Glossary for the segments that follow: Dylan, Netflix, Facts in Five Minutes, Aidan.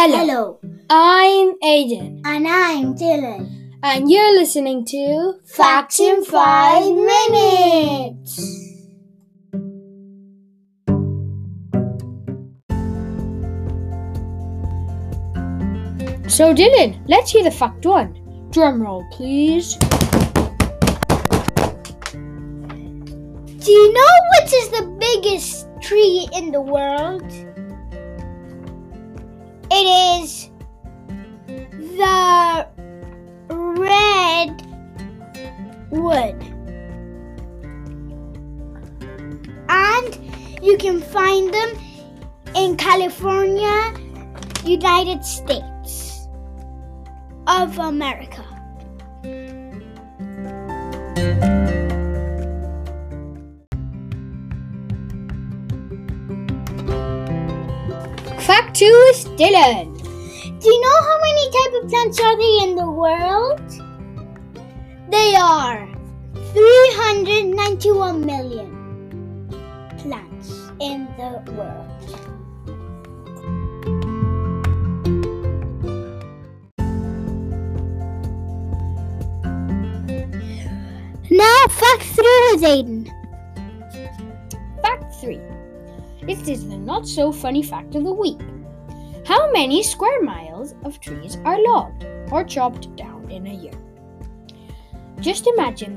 Hello. I'm Aidan. And I'm Dylan. And you're listening to Facts in 5 Minutes. So Dylan, let's hear the fact one. Drum roll, please. Do you know which is the biggest tree in the world? It is the redwood. And you can find them in California, United States of America. Fact 2 is Dylan. Do you know how many types of plants are there in the world? They are 391 million plants in the world. Now fact 3 is Aidan. Fact 3. It is the not-so-funny fact of the week. How many square miles of trees are logged or chopped down in a year? Just imagine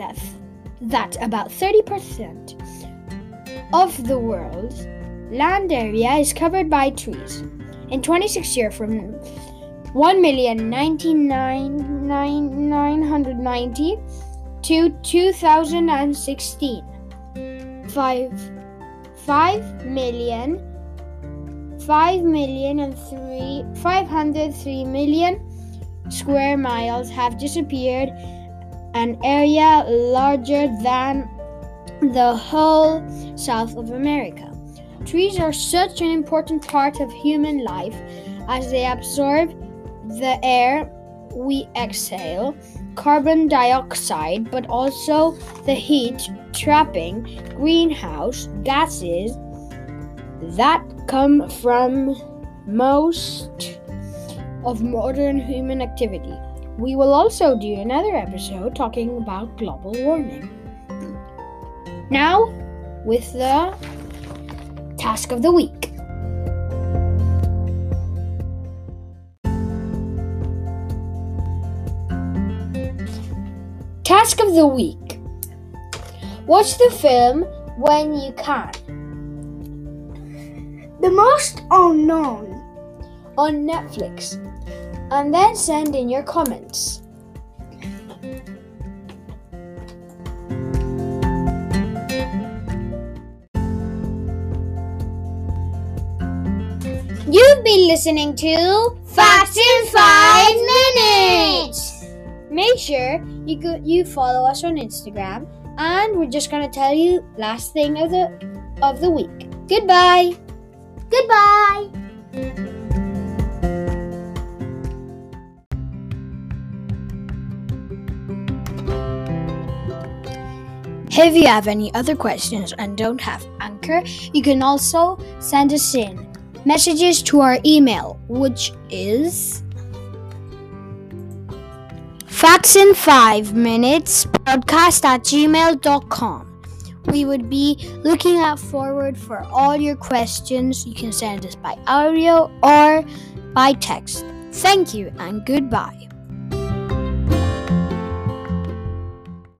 that about 30% of the world's land area is covered by trees. In 26 years from 1,099,990 to 2016, 503 million square miles have disappeared, an area larger than the whole South of America. Trees are such an important part of human life as they absorb the air we exhale, carbon dioxide, but also the heat, trapping greenhouse gases that come from most of modern human activity. We will also do another episode talking about global warming. Now, with the task of the week. Task of the week. Watch the film when you can. The Most Unknown on Netflix, and then send in your comments. You've been listening to Facts in 5 Minutes. Make sure you follow us on Instagram, and we're just gonna tell you last thing of the week. Goodbye. Goodbye. If you have any other questions and don't have Anchor, you can also send us in messages to our email, which is factsin5minutespodcast@gmail.com. We would be looking forward for all your questions. You can send us by audio or by text. Thank you and goodbye.